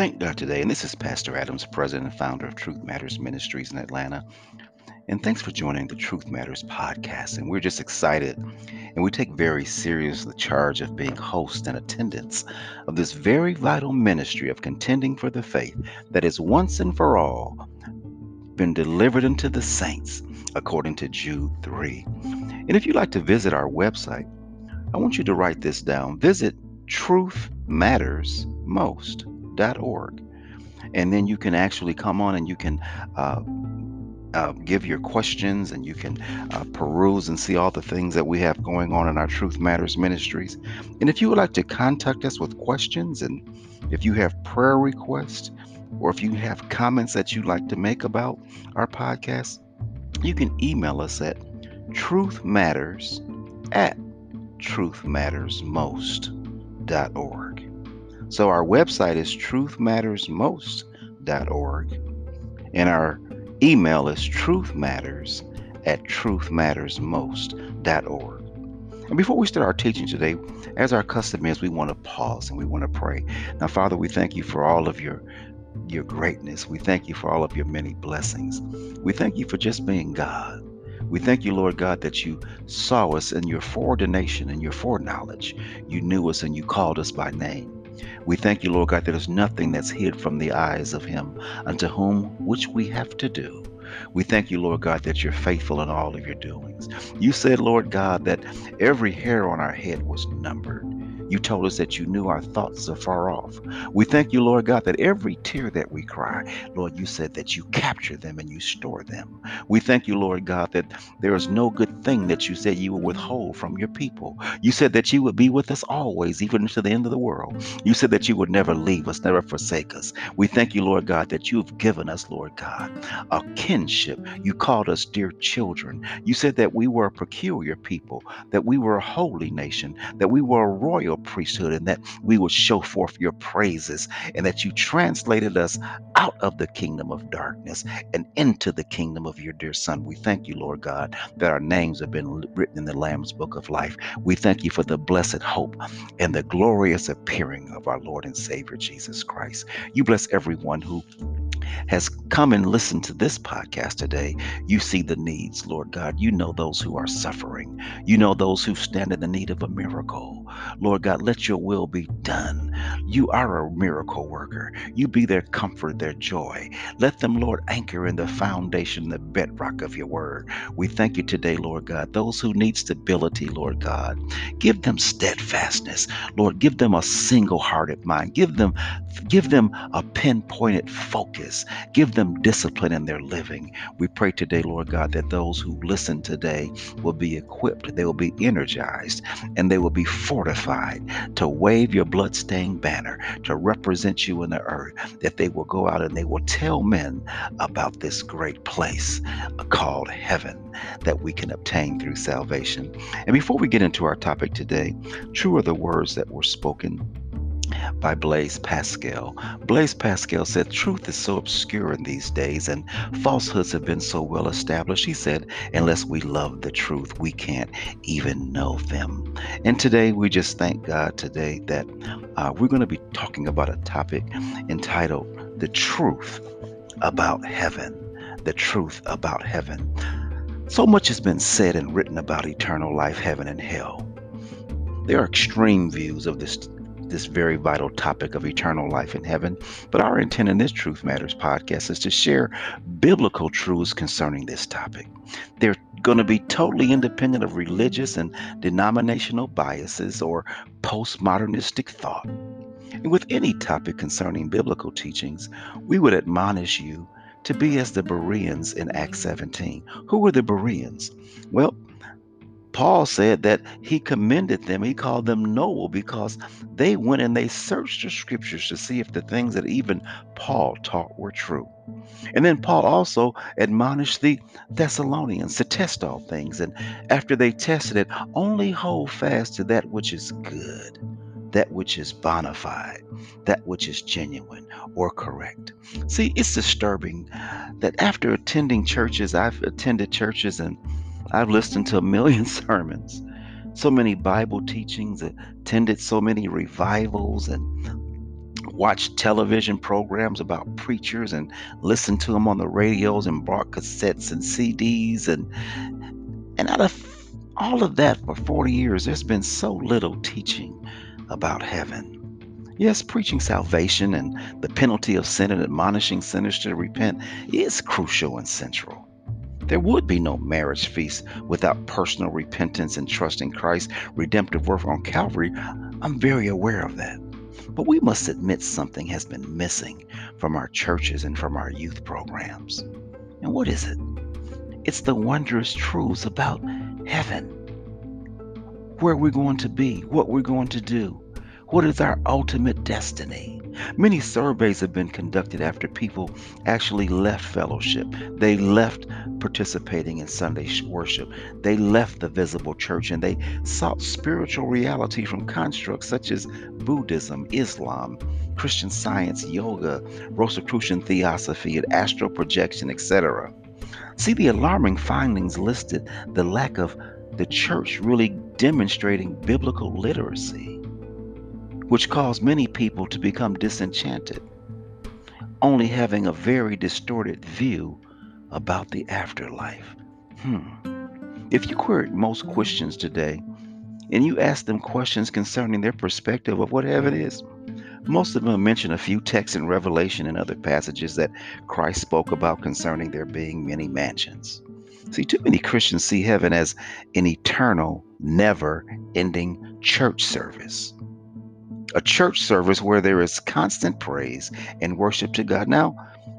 Thank God today, and this is Pastor Adams, president and founder of Truth Matters Ministries in Atlanta. And thanks for joining the Truth Matters podcast. And we're just excited, and we take very seriously the charge of being hosts and attendants of this very vital ministry of contending for the faith that is once and for all been delivered unto the saints, according to Jude 3. And if you'd like to visit our website, I want you to write this down. Visit truthmattersmost.org. And then you can actually come on and you can give your questions, and you can peruse and see all the things that we have going on in our Truth Matters Ministries. And if you would like to contact us with questions, and if you have prayer requests, or if you have comments that you'd like to make about our podcast, you can email us at truthmatters@truthmattersmost.org. So our website is truthmattersmost.org, and our email is truthmatters@truthmattersmost.org. And before we start our teaching today, as our custom is, we want to pause and we want to pray. Now, Father, we thank you for all of your greatness. We thank you for all of your many blessings. We thank you for just being God. We thank you, Lord God, that you saw us in your foreordination and your foreknowledge. You knew us and you called us by name. We thank you, Lord God, that there's nothing that's hid from the eyes of him unto whom which we have to do. We thank you, Lord God, that you're faithful in all of your doings. You said, Lord God, that every hair on our head was numbered. You told us that you knew our thoughts afar off. We thank you, Lord God, that every tear that we cry, Lord, you said that you capture them and you store them. We thank you, Lord God, that there is no good thing that you said you would withhold from your people. You said that you would be with us always, even to the end of the world. You said that you would never leave us, never forsake us. We thank you, Lord God, that you've given us, Lord God, a kinship. You called us dear children. You said that we were a peculiar people, that we were a holy nation, that we were a royal priesthood, and that we would show forth your praises, and that you translated us out of the kingdom of darkness and into the kingdom of your dear son. We thank you, Lord God, that our names have been written in the Lamb's book of life. We thank you for the blessed hope and the glorious appearing of our Lord and Savior Jesus Christ. You bless everyone who has come and listened to this podcast today. You see the needs, Lord God. You know those who are suffering. You know those who stand in the need of a miracle. Lord God, let your will be done. You are a miracle worker. You be their comfort, their joy. Let them, Lord, anchor in the foundation, the bedrock of your word. We thank you today, Lord God. Those who need stability, Lord God, give them steadfastness. Lord, give them a single-hearted mind. Give them a pinpointed focus. Give them discipline in their living. We pray today, Lord God, that those who listen today will be equipped, they will be energized, and they will be fortified to wave your bloodstained banner, to represent you in the earth, that they will go out and they will tell men about this great place called heaven that we can obtain through salvation. And before we get into our topic today, true are the words that were spoken by Blaise Pascal. Blaise Pascal said, "Truth is so obscure in these days, and falsehoods have been so well established." He said, "Unless we love the truth, we can't even know them." And today, we just thank God today that we're going to be talking about a topic entitled "The Truth About Heaven." The Truth About Heaven. So much has been said and written about eternal life, heaven, and hell. There are extreme views of this very vital topic of eternal life in heaven, but our intent in this Truth Matters podcast is to share biblical truths concerning this topic. They're going to be totally independent of religious and denominational biases or postmodernistic thought. And with any topic concerning biblical teachings, we would admonish you to be as the Bereans in Acts 17. Who were the Bereans? Well, Paul said that he commended them. He called them noble because they went and they searched the scriptures to see if the things that even Paul taught were true. And then Paul also admonished the Thessalonians to test all things. And after they tested it, only hold fast to that which is good, that which is bona fide, that which is genuine or correct. See, it's disturbing that after attending churches, I've attended churches and I've listened to a million sermons, so many Bible teachings, attended so many revivals and watch television programs about preachers and listen to them on the radios and bar cassettes and CDs and out of all of that for 40 years, there's been so little teaching about heaven. Yes, preaching salvation and the penalty of sin and admonishing sinners to repent is crucial and central. There would be no marriage feast without personal repentance and trust in Christ's redemptive work on Calvary. I'm very aware of that. But we must admit something has been missing from our churches and from our youth programs. And what is it? It's the wondrous truths about heaven. Where we're going to be, what we're going to do, what is our ultimate destiny. Many surveys have been conducted after people actually left fellowship. They left participating in Sunday worship. They left the visible church and they sought spiritual reality from constructs such as Buddhism, Islam, Christian Science, yoga, Rosicrucian Theosophy, and astral projection, etc. See, the alarming findings listed the lack of the church really demonstrating biblical literacy, which caused many people to become disenchanted, only having a very distorted view about the afterlife. If you queried most Christians today and you asked them questions concerning their perspective of what heaven is, most of them mention a few texts in Revelation and other passages that Christ spoke about concerning there being many mansions. See, too many Christians see heaven as an eternal, never-ending church service. A church service where there is constant praise and worship to God. Now,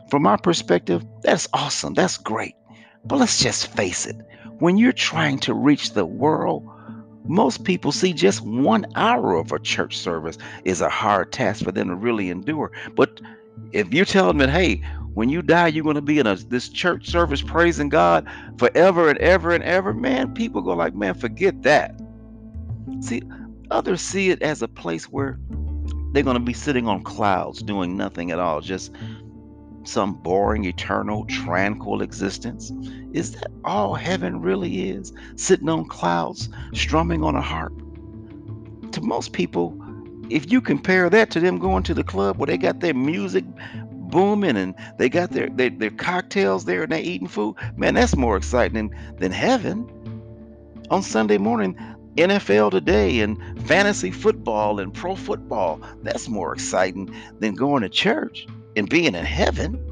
from my perspective, that's awesome. That's great. But let's just face it. When you're trying to reach the world, most people see just 1 hour of a church service is a hard task for them to really endure. But if you tell them that, hey, when you die, you're going to be in this church service praising God forever and ever and ever, man, people go like, man, forget that. See, others see it as a place where they're going to be sitting on clouds doing nothing at all, just some boring, eternal, tranquil existence. Is that all heaven really is? Sitting on clouds, strumming on a harp? To most people, if you compare that to them going to the club where they got their music booming and they got their cocktails there and they're eating food, man, that's more exciting than heaven. On Sunday morning, NFL Today and fantasy football and pro football, that's more exciting than going to church and being in heaven.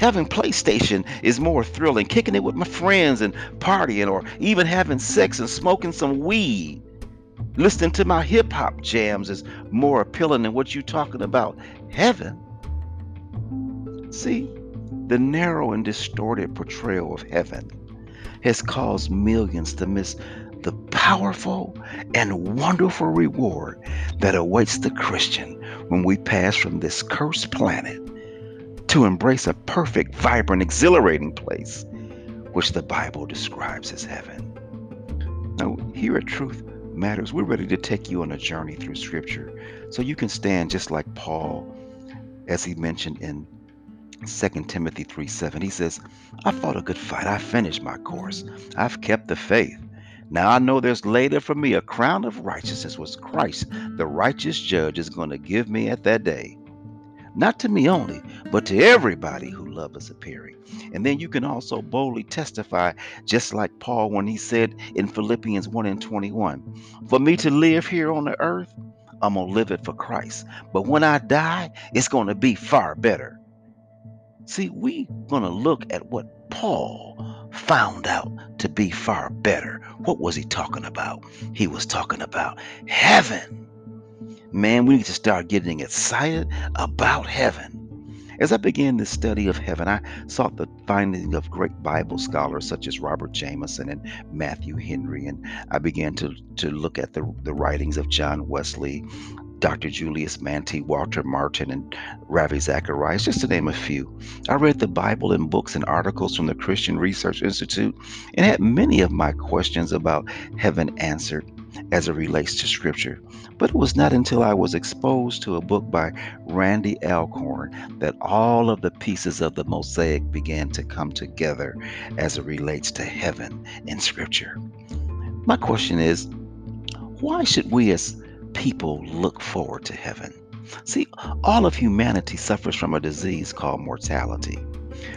Having PlayStation is more thrilling, kicking it with my friends and partying, or even having sex and smoking some weed. Listening to my hip-hop jams is more appealing than what you're talking about heaven. See, the narrow and distorted portrayal of heaven has caused millions to miss the powerful and wonderful reward that awaits the Christian when we pass from this cursed planet to embrace a perfect, vibrant, exhilarating place, which the Bible describes as heaven. Now, here at Truth Matters, we're ready to take you on a journey through Scripture so you can stand just like Paul, as he mentioned in 2 Timothy 3:7, he says, I fought a good fight. I finished my course. I've kept the faith. Now I know there's later for me a crown of righteousness, which Christ, the righteous judge, is going to give me at that day. Not to me only, but to everybody who loves his appearing. And then you can also boldly testify, just like Paul when he said in Philippians 1:21, for me to live here on the earth, I'm going to live it for Christ. But when I die, it's going to be far better. See, we're going to look at what Paul found out to be far better. What was he talking about? He was talking about heaven. Man, we need to start getting excited about heaven. As I began this study of heaven, I sought the findings of great Bible scholars such as Robert Jamieson and Matthew Henry, and I began to look at the writings of John Wesley, Dr. Julius Manti, Walter Martin, and Ravi Zacharias, just to name a few. I read the Bible in books and articles from the Christian Research Institute and had many of my questions about heaven answered as it relates to Scripture. But it was not until I was exposed to a book by Randy Alcorn that all of the pieces of the mosaic began to come together as it relates to heaven in Scripture. My question is, why should we as people look forward to heaven. See, all of humanity suffers from a disease called mortality.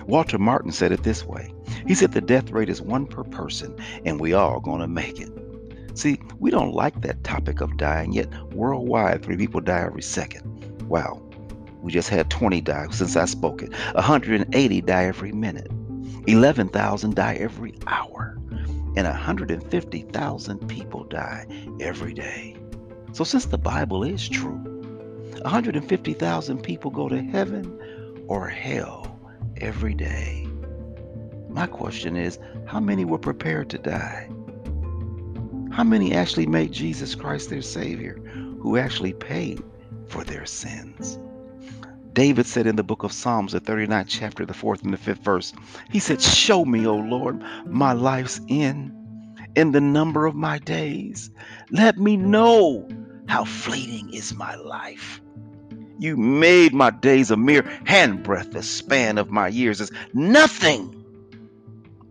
Walter Martin said it this way. He said the death rate is one per person, and we all gonna make it. See, we don't like that topic of dying, yet worldwide 3 people die every second. Wow, we just had 20 die since I spoke it. 180 die every minute. 11,000 die every hour. And 150,000 people die every day. So since the Bible is true, 150,000 people go to heaven or hell every day. My question is, how many were prepared to die? How many actually made Jesus Christ their Savior, who actually paid for their sins? David said in the book of Psalms, the 39th chapter, the 4th and the 5th verse, he said, "Show me, O Lord, my life's end and the number of my days. Let me know how fleeting is my life. You made my days a mere handbreadth. The span of my years is nothing.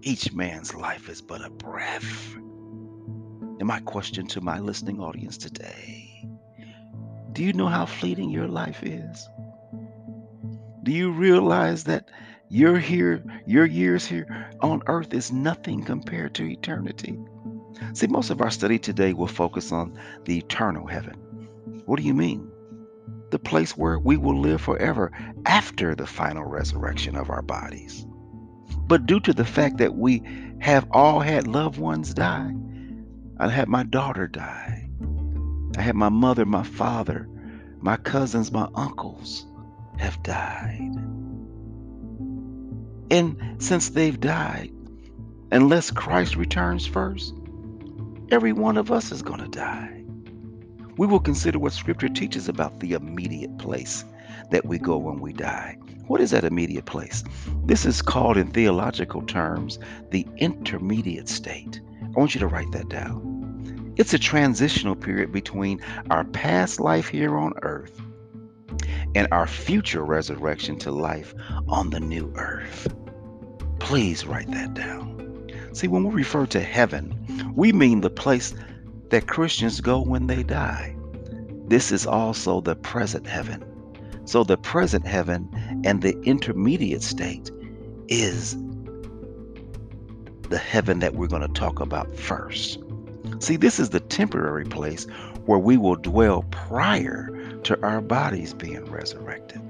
Each man's life is but a breath." And my question to my listening audience today, do you know how fleeting your life is? Do you realize that you're here, your years here on earth is nothing compared to eternity? See, most of our study today will focus on the eternal heaven. What do you mean? The place where we will live forever after the final resurrection of our bodies. But due to the fact that we have all had loved ones die, I had my daughter die. I had my mother, my father, my cousins, my uncles have died. And since they've died, unless Christ returns first, every one of us is going to die. We will consider what Scripture teaches about the immediate place that we go when we die. What is that immediate place? This is called in theological terms the intermediate state. I want you to write that down. It's a transitional period between our past life here on earth and our future resurrection to life on the new earth. Please write that down. See, when we refer to heaven, we mean the place that Christians go when they die. This is also the present heaven. So the present heaven and the intermediate state is the heaven that we're going to talk about first. See, this is the temporary place where we will dwell prior to our bodies being resurrected.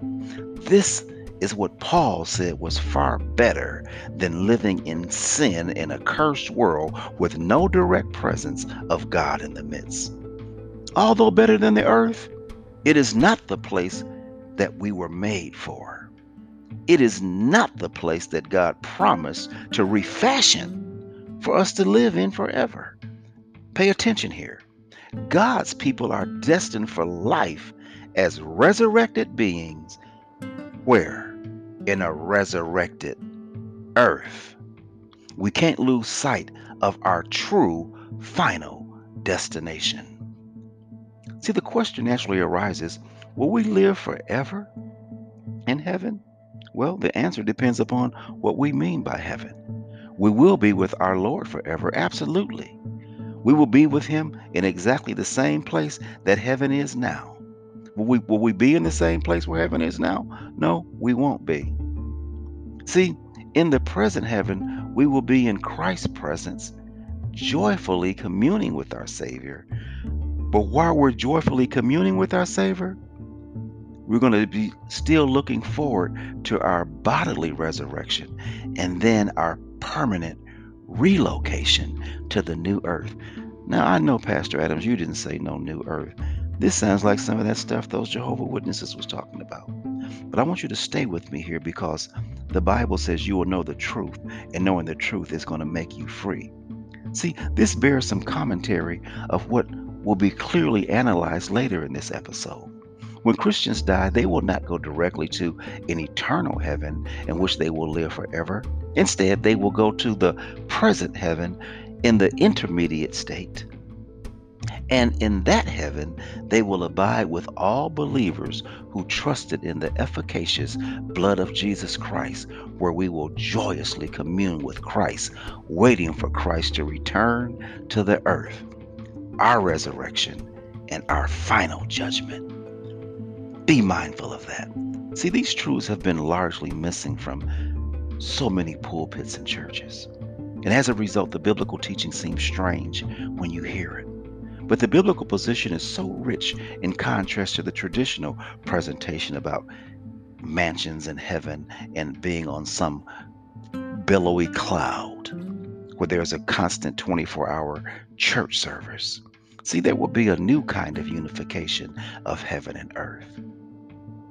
This is what Paul said was far better than living in sin in a cursed world with no direct presence of God in the midst. Although better than the earth, it is not the place that we were made for. It is not the place that God promised to refashion for us to live in forever. Pay attention here. God's people are destined for life as resurrected beings. Where? In a resurrected earth. We can't lose sight of our true final destination. See, the question naturally arises, will we live forever in heaven? Well, the answer depends upon what we mean by heaven. We will be with our Lord forever, absolutely. We will be with him in exactly the same place that heaven is now. Will we be in the same place where heaven is now? No, we won't be. See, in the present heaven, we will be in Christ's presence, joyfully communing with our Savior. But while we're joyfully communing with our Savior, we're going to be still looking forward to our bodily resurrection and then our permanent relocation to the new earth. Now, I know, Pastor Adams, you didn't say no new earth. This sounds like some of that stuff those Jehovah's Witnesses was talking about. But I want you to stay with me here because the Bible says you will know the truth, and knowing the truth is going to make you free. See, this bears some commentary of what will be clearly analyzed later in this episode. When Christians die, they will not go directly to an eternal heaven in which they will live forever. Instead, they will go to the present heaven in the intermediate state. And in that heaven, they will abide with all believers who trusted in the efficacious blood of Jesus Christ, where we will joyously commune with Christ, waiting for Christ to return to the earth. Our resurrection and our final judgment. Be mindful of that. See, these truths have been largely missing from so many pulpits and churches. And as a result, the biblical teaching seems strange when you hear it. But the biblical position is so rich in contrast to the traditional presentation about mansions in heaven and being on some billowy cloud where there's a constant 24-hour church service. See, there will be a new kind of unification of heaven and earth.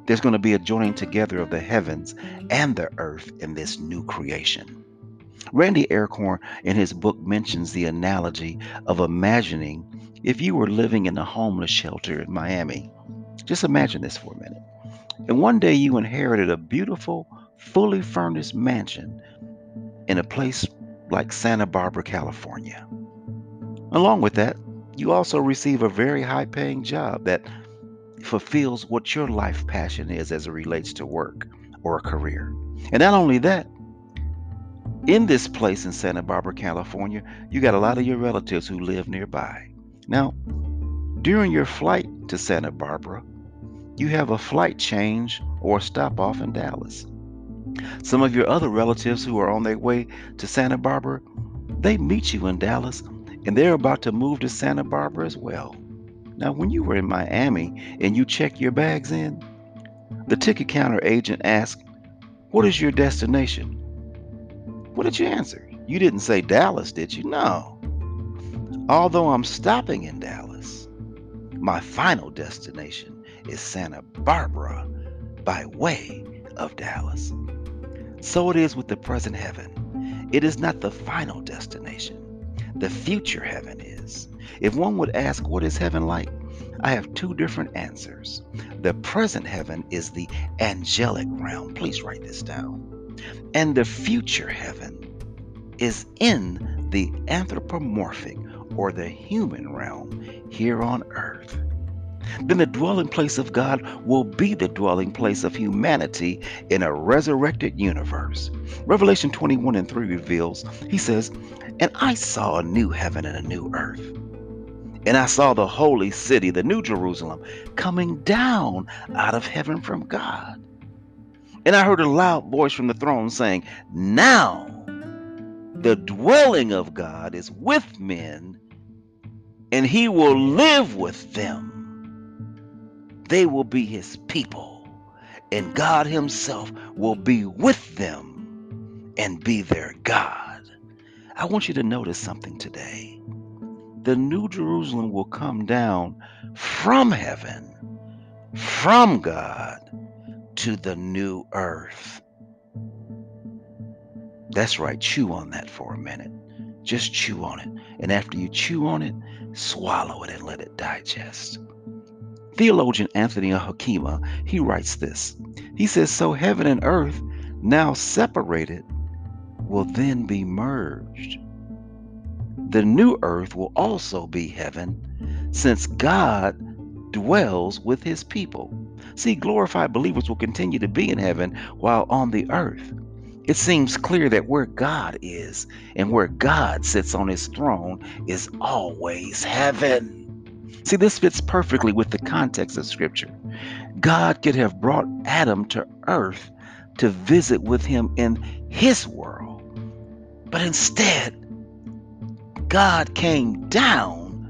There's going to be a joining together of the heavens and the earth in this new creation. Randy Alcorn in his book mentions the analogy of imagining if you were living in a homeless shelter in Miami. Just imagine this for a minute. And one day you inherited a beautiful, fully furnished mansion in a place like Santa Barbara, California. Along with that, you also receive a very high-paying job that fulfills what your life passion is as it relates to work or a career. And not only that, in this place in Santa Barbara, California, you got a lot of your relatives who live nearby. Now, during your flight to Santa Barbara, you have a flight change or stop off in Dallas. Some of your other relatives who are on their way to Santa Barbara, they meet you in Dallas and they're about to move to Santa Barbara as well. Now, when you were in Miami and you check your bags in, the ticket counter agent asks, "What is your destination?" What did you answer? You didn't say Dallas, did you? No. "Although I'm stopping in Dallas, my final destination is Santa Barbara by way of Dallas." So it is with the present heaven. It is not the final destination. The future heaven is. If one would ask, what is heaven like? I have two different answers. The present heaven is the angelic realm. Please write this down. And the future heaven is in the anthropomorphic or the human realm here on earth. Then the dwelling place of God will be the dwelling place of humanity in a resurrected universe. Revelation 21:3 reveals, he says, "And I saw a new heaven and a new earth. And I saw the holy city, the New Jerusalem, coming down out of heaven from God. And I heard a loud voice from the throne saying, 'Now the dwelling of God is with men, and he will live with them. They will be his people, and God himself will be with them and be their God.'" I want you to notice something today. The New Jerusalem will come down from heaven, from God, to the new earth. That's right. Chew on that for a minute. Just chew on it. And after you chew on it, swallow it and let it digest. Theologian Anthony Hakema, he writes this. He says, "So heaven and earth, now separated, will then be merged. The new earth will also be heaven, since God dwells with his people." See, glorified believers will continue to be in heaven while on the earth. It seems clear that where God is and where God sits on his throne is always heaven. See, this fits perfectly with the context of Scripture. God could have brought Adam to earth to visit with him in his world. But instead, God came down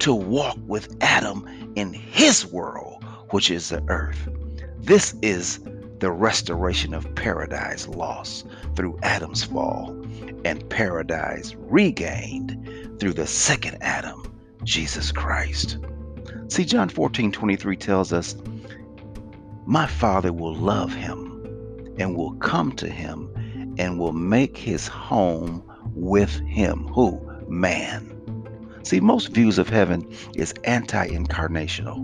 to walk with Adam in his world, which is the earth. This is the restoration of paradise lost through Adam's fall and paradise regained through the second Adam, Jesus Christ. See, John 14:23 tells us, "My Father will love him and will come to him and will make his home with him." Who? Man. See, most views of heaven is anti-incarnational,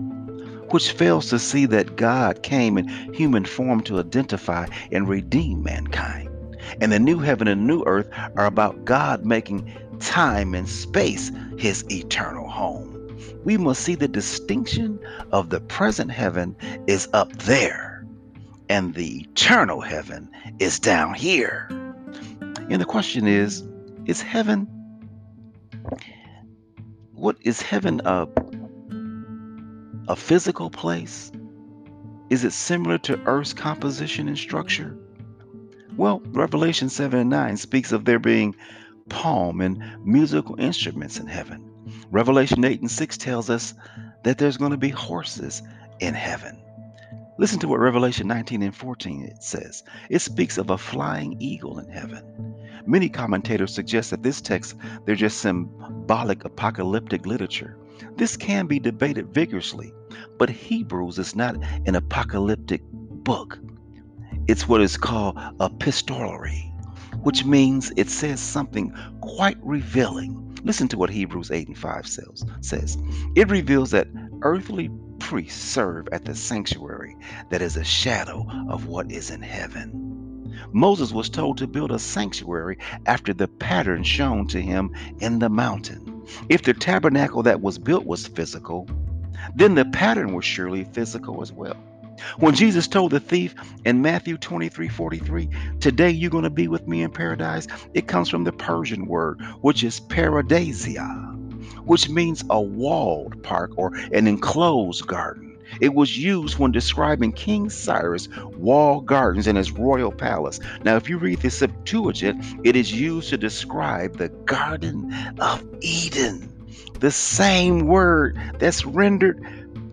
which fails to see that God came in human form to identify and redeem mankind. And the new heaven and new earth are about God making time and space his eternal home. We must see the distinction of the present heaven is up there and the eternal heaven is down here. And the question is heaven, what is heaven a physical place? Is it similar to Earth's composition and structure? Well, Revelation 7 and 9 speaks of there being palm and musical instruments in heaven. Revelation 8 and 6 tells us that there's going to be horses in heaven. Listen to what Revelation 19 and 14 it says. It speaks of a flying eagle in heaven. Many commentators suggest that this text, they're just symbolic apocalyptic literature. This can be debated vigorously, but Hebrews is not an apocalyptic book. It's what is called epistolary, which means it says something quite revealing. Listen to what Hebrews 8 and 5 says. It reveals that earthly priests serve at the sanctuary that is a shadow of what is in heaven. Moses was told to build a sanctuary after the pattern shown to him in the mountain. If the tabernacle that was built was physical, then the pattern was surely physical as well. When Jesus told the thief in Matthew 23:43, today you're going to be with me in paradise, it comes from the Persian word, which is paradiseia, which means a walled park or an enclosed garden. It was used when describing King Cyrus' walled gardens in his royal palace. Now, if you read the Septuagint, it is used to describe the Garden of Eden, the same word that's rendered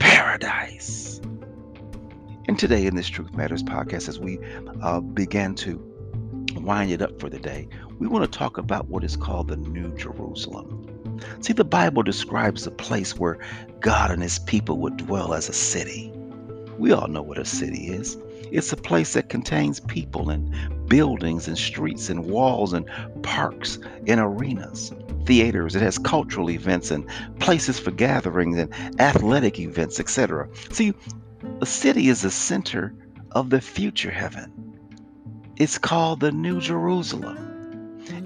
paradise. And today in this Truth Matters podcast, as we began to wind it up for the day, we want to talk about what is called the New Jerusalem. See, the Bible describes a place where God and his people would dwell as a city. We all know what a city is. It's a place that contains people and buildings and streets and walls and parks and arenas, theaters. It has cultural events and places for gatherings and athletic events, etc. See, a city is the center of the future heaven. It's called the New Jerusalem.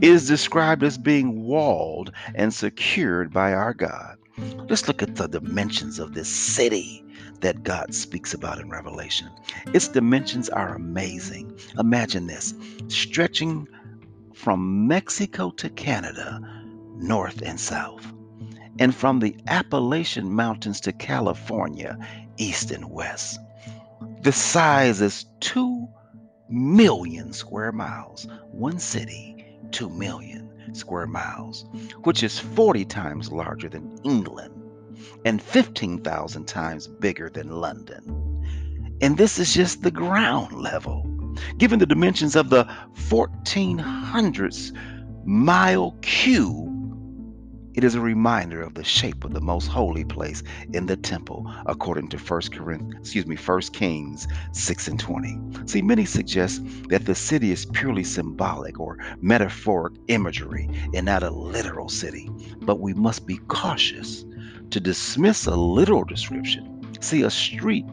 It is described as being walled and secured by our God. Let's look at the dimensions of this city that God speaks about in Revelation. Its dimensions are amazing. Imagine this, stretching from Mexico to Canada, north and south, and from the Appalachian Mountains to California, east and west. The size is 2 million square miles. One city, 2 million square miles, which is 40 times larger than England and 15,000 times bigger than London. And this is just the ground level. Given the dimensions of the 1400 mile cube, it is a reminder of the shape of the most holy place in the temple, according to 1 Kings 6 and 20. See, many suggest that the city is purely symbolic or metaphoric imagery and not a literal city. But we must be cautious to dismiss a literal description. See, a street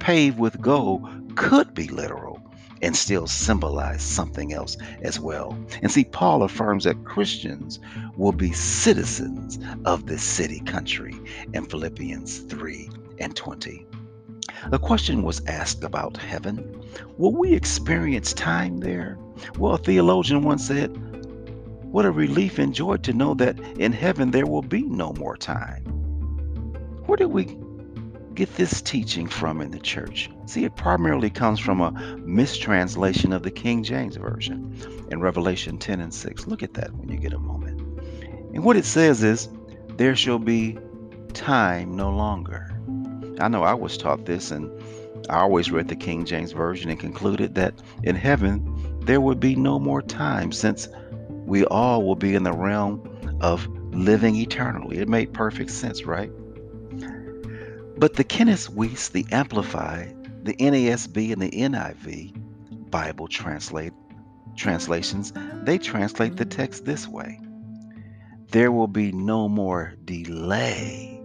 paved with gold could be literal and still symbolize something else as well. And see, Paul affirms that Christians will be citizens of this city country in Philippians 3 and 20. A question was asked about heaven. Will we experience time there? Well, a theologian once said, what a relief and joy to know that in heaven there will be no more time. Where did we get this teaching from in the church? See, it primarily comes from a mistranslation of the King James Version in Revelation 10 and 6. Look at that when you get a moment. And what it says is, there shall be time no longer. I know I was taught this, and I always read the King James Version and concluded that in heaven there would be no more time, since we all will be in the realm of living eternally. It made perfect sense, right? But the Kenneth Wuest, the Amplified, the NASB, and the NIV Bible translations, they translate the text this way. There will be no more delay,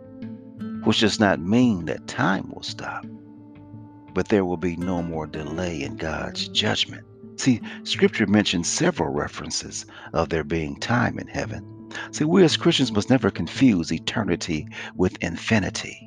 which does not mean that time will stop, but there will be no more delay in God's judgment. See, Scripture mentions several references of there being time in heaven. See, we as Christians must never confuse eternity with infinity.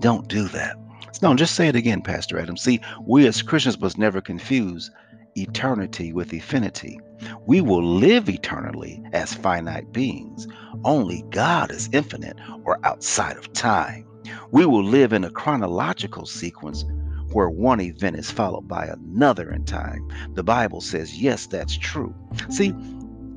Don't do that. No, just say it again, Pastor Adams. See, we as Christians must never confuse eternity with infinity. We will live eternally as finite beings. Only God is infinite or outside of time. We will live in a chronological sequence where one event is followed by another in time. The Bible says, yes, that's true. See,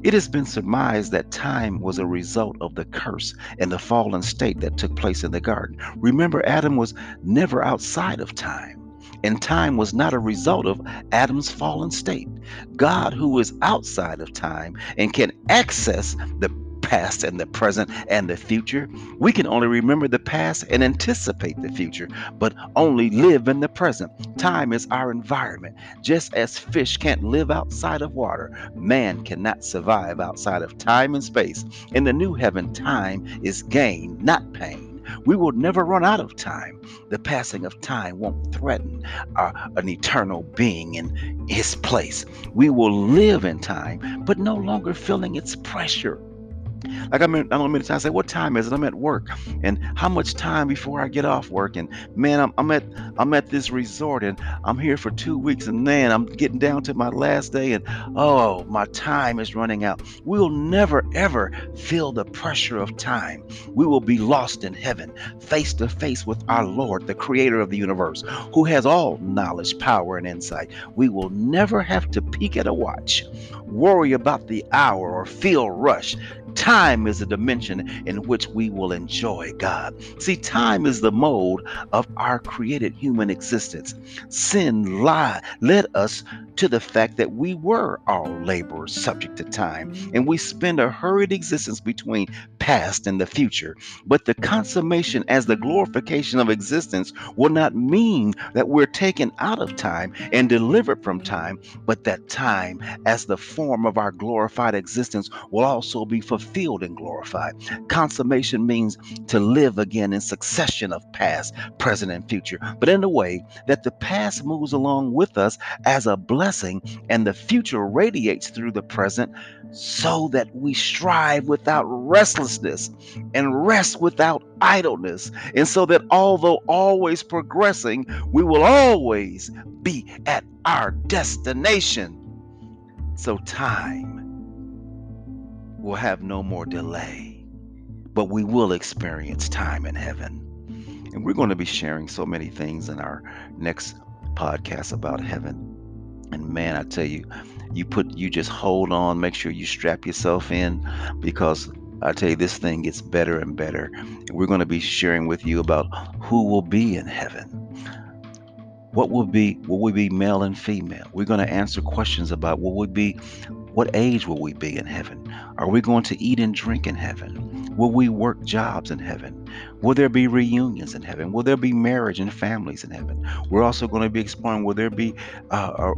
it has been surmised that time was a result of the curse and the fallen state that took place in the garden. Remember, Adam was never outside of time, and time was not a result of Adam's fallen state. God, who is outside of time and can access the past and the present and the future. We can only remember the past and anticipate the future, but only live in the present. Time is our environment. Just as fish can't live outside of water, man cannot survive outside of time and space. In the new heaven, time is gain, not pain. We will never run out of time. The passing of time won't threaten an eternal being in his place. We will live in time, but no longer feeling its pressure. Like I don't know many times I say, what time is it? I'm at work, and how much time before I get off work? And man, I'm at this resort, and I'm here for 2 weeks, and man, I'm getting down to my last day, and oh, my time is running out. We'll never ever feel the pressure of time. We will be lost in heaven, face to face with our Lord, the creator of the universe, who has all knowledge, power, and insight. We will never have to peek at a watch, worry about the hour, or feel rushed. Time is a dimension in which we will enjoy God. See, time is the mode of our created human existence. Sin led us to the fact that we were all laborers subject to time, and we spend a hurried existence between past and the future. But the consummation as the glorification of existence will not mean that we're taken out of time and delivered from time, but that time as the form of our glorified existence will also be fulfilled and glorified. Consummation means to live again in succession of past, present, and future, but in a way that the past moves along with us as a blessing and the future radiates through the present, so that we strive without restlessness and rest without idleness, and so that although always progressing, we will always be at our destination. So time will have no more delay, but we will experience time in heaven. And we're going to be sharing so many things in our next podcast about heaven. And man, I tell you, you just hold on, make sure you strap yourself in, because I tell you, this thing gets better and better. And we're going to be sharing with you about who will be in heaven. Will we be male and female? We're going to answer questions about what age will we be in heaven? Are we going to eat and drink in heaven? Will we work jobs in heaven? Will there be reunions in heaven? Will there be marriage and families in heaven? We're also going to be exploring, will there be a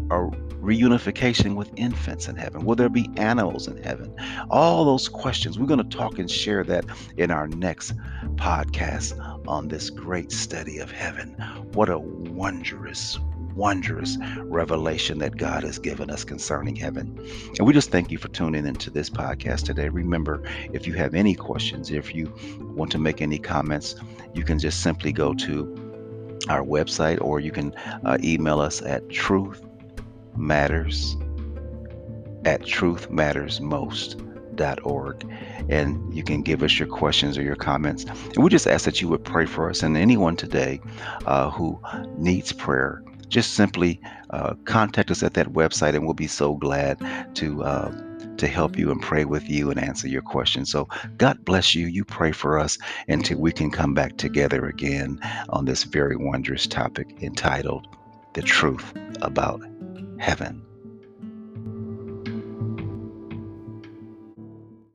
reunification with infants in heaven? Will there be animals in heaven? All those questions. We're going to talk and share that in our next podcast on this great study of heaven. What a wondrous revelation that God has given us concerning heaven. And we just thank you for tuning into this podcast today. Remember, if you have any questions, if you want to make any comments, you can just simply go to our website, or you can email us at truthmattersmost.org, and you can give us your questions or your comments. And we just ask that you would pray for us, and anyone today who needs prayer, just simply contact us at that website, and we'll be so glad to help you and pray with you and answer your questions. So God bless you. You pray for us until we can come back together again on this very wondrous topic entitled The Truth About Heaven.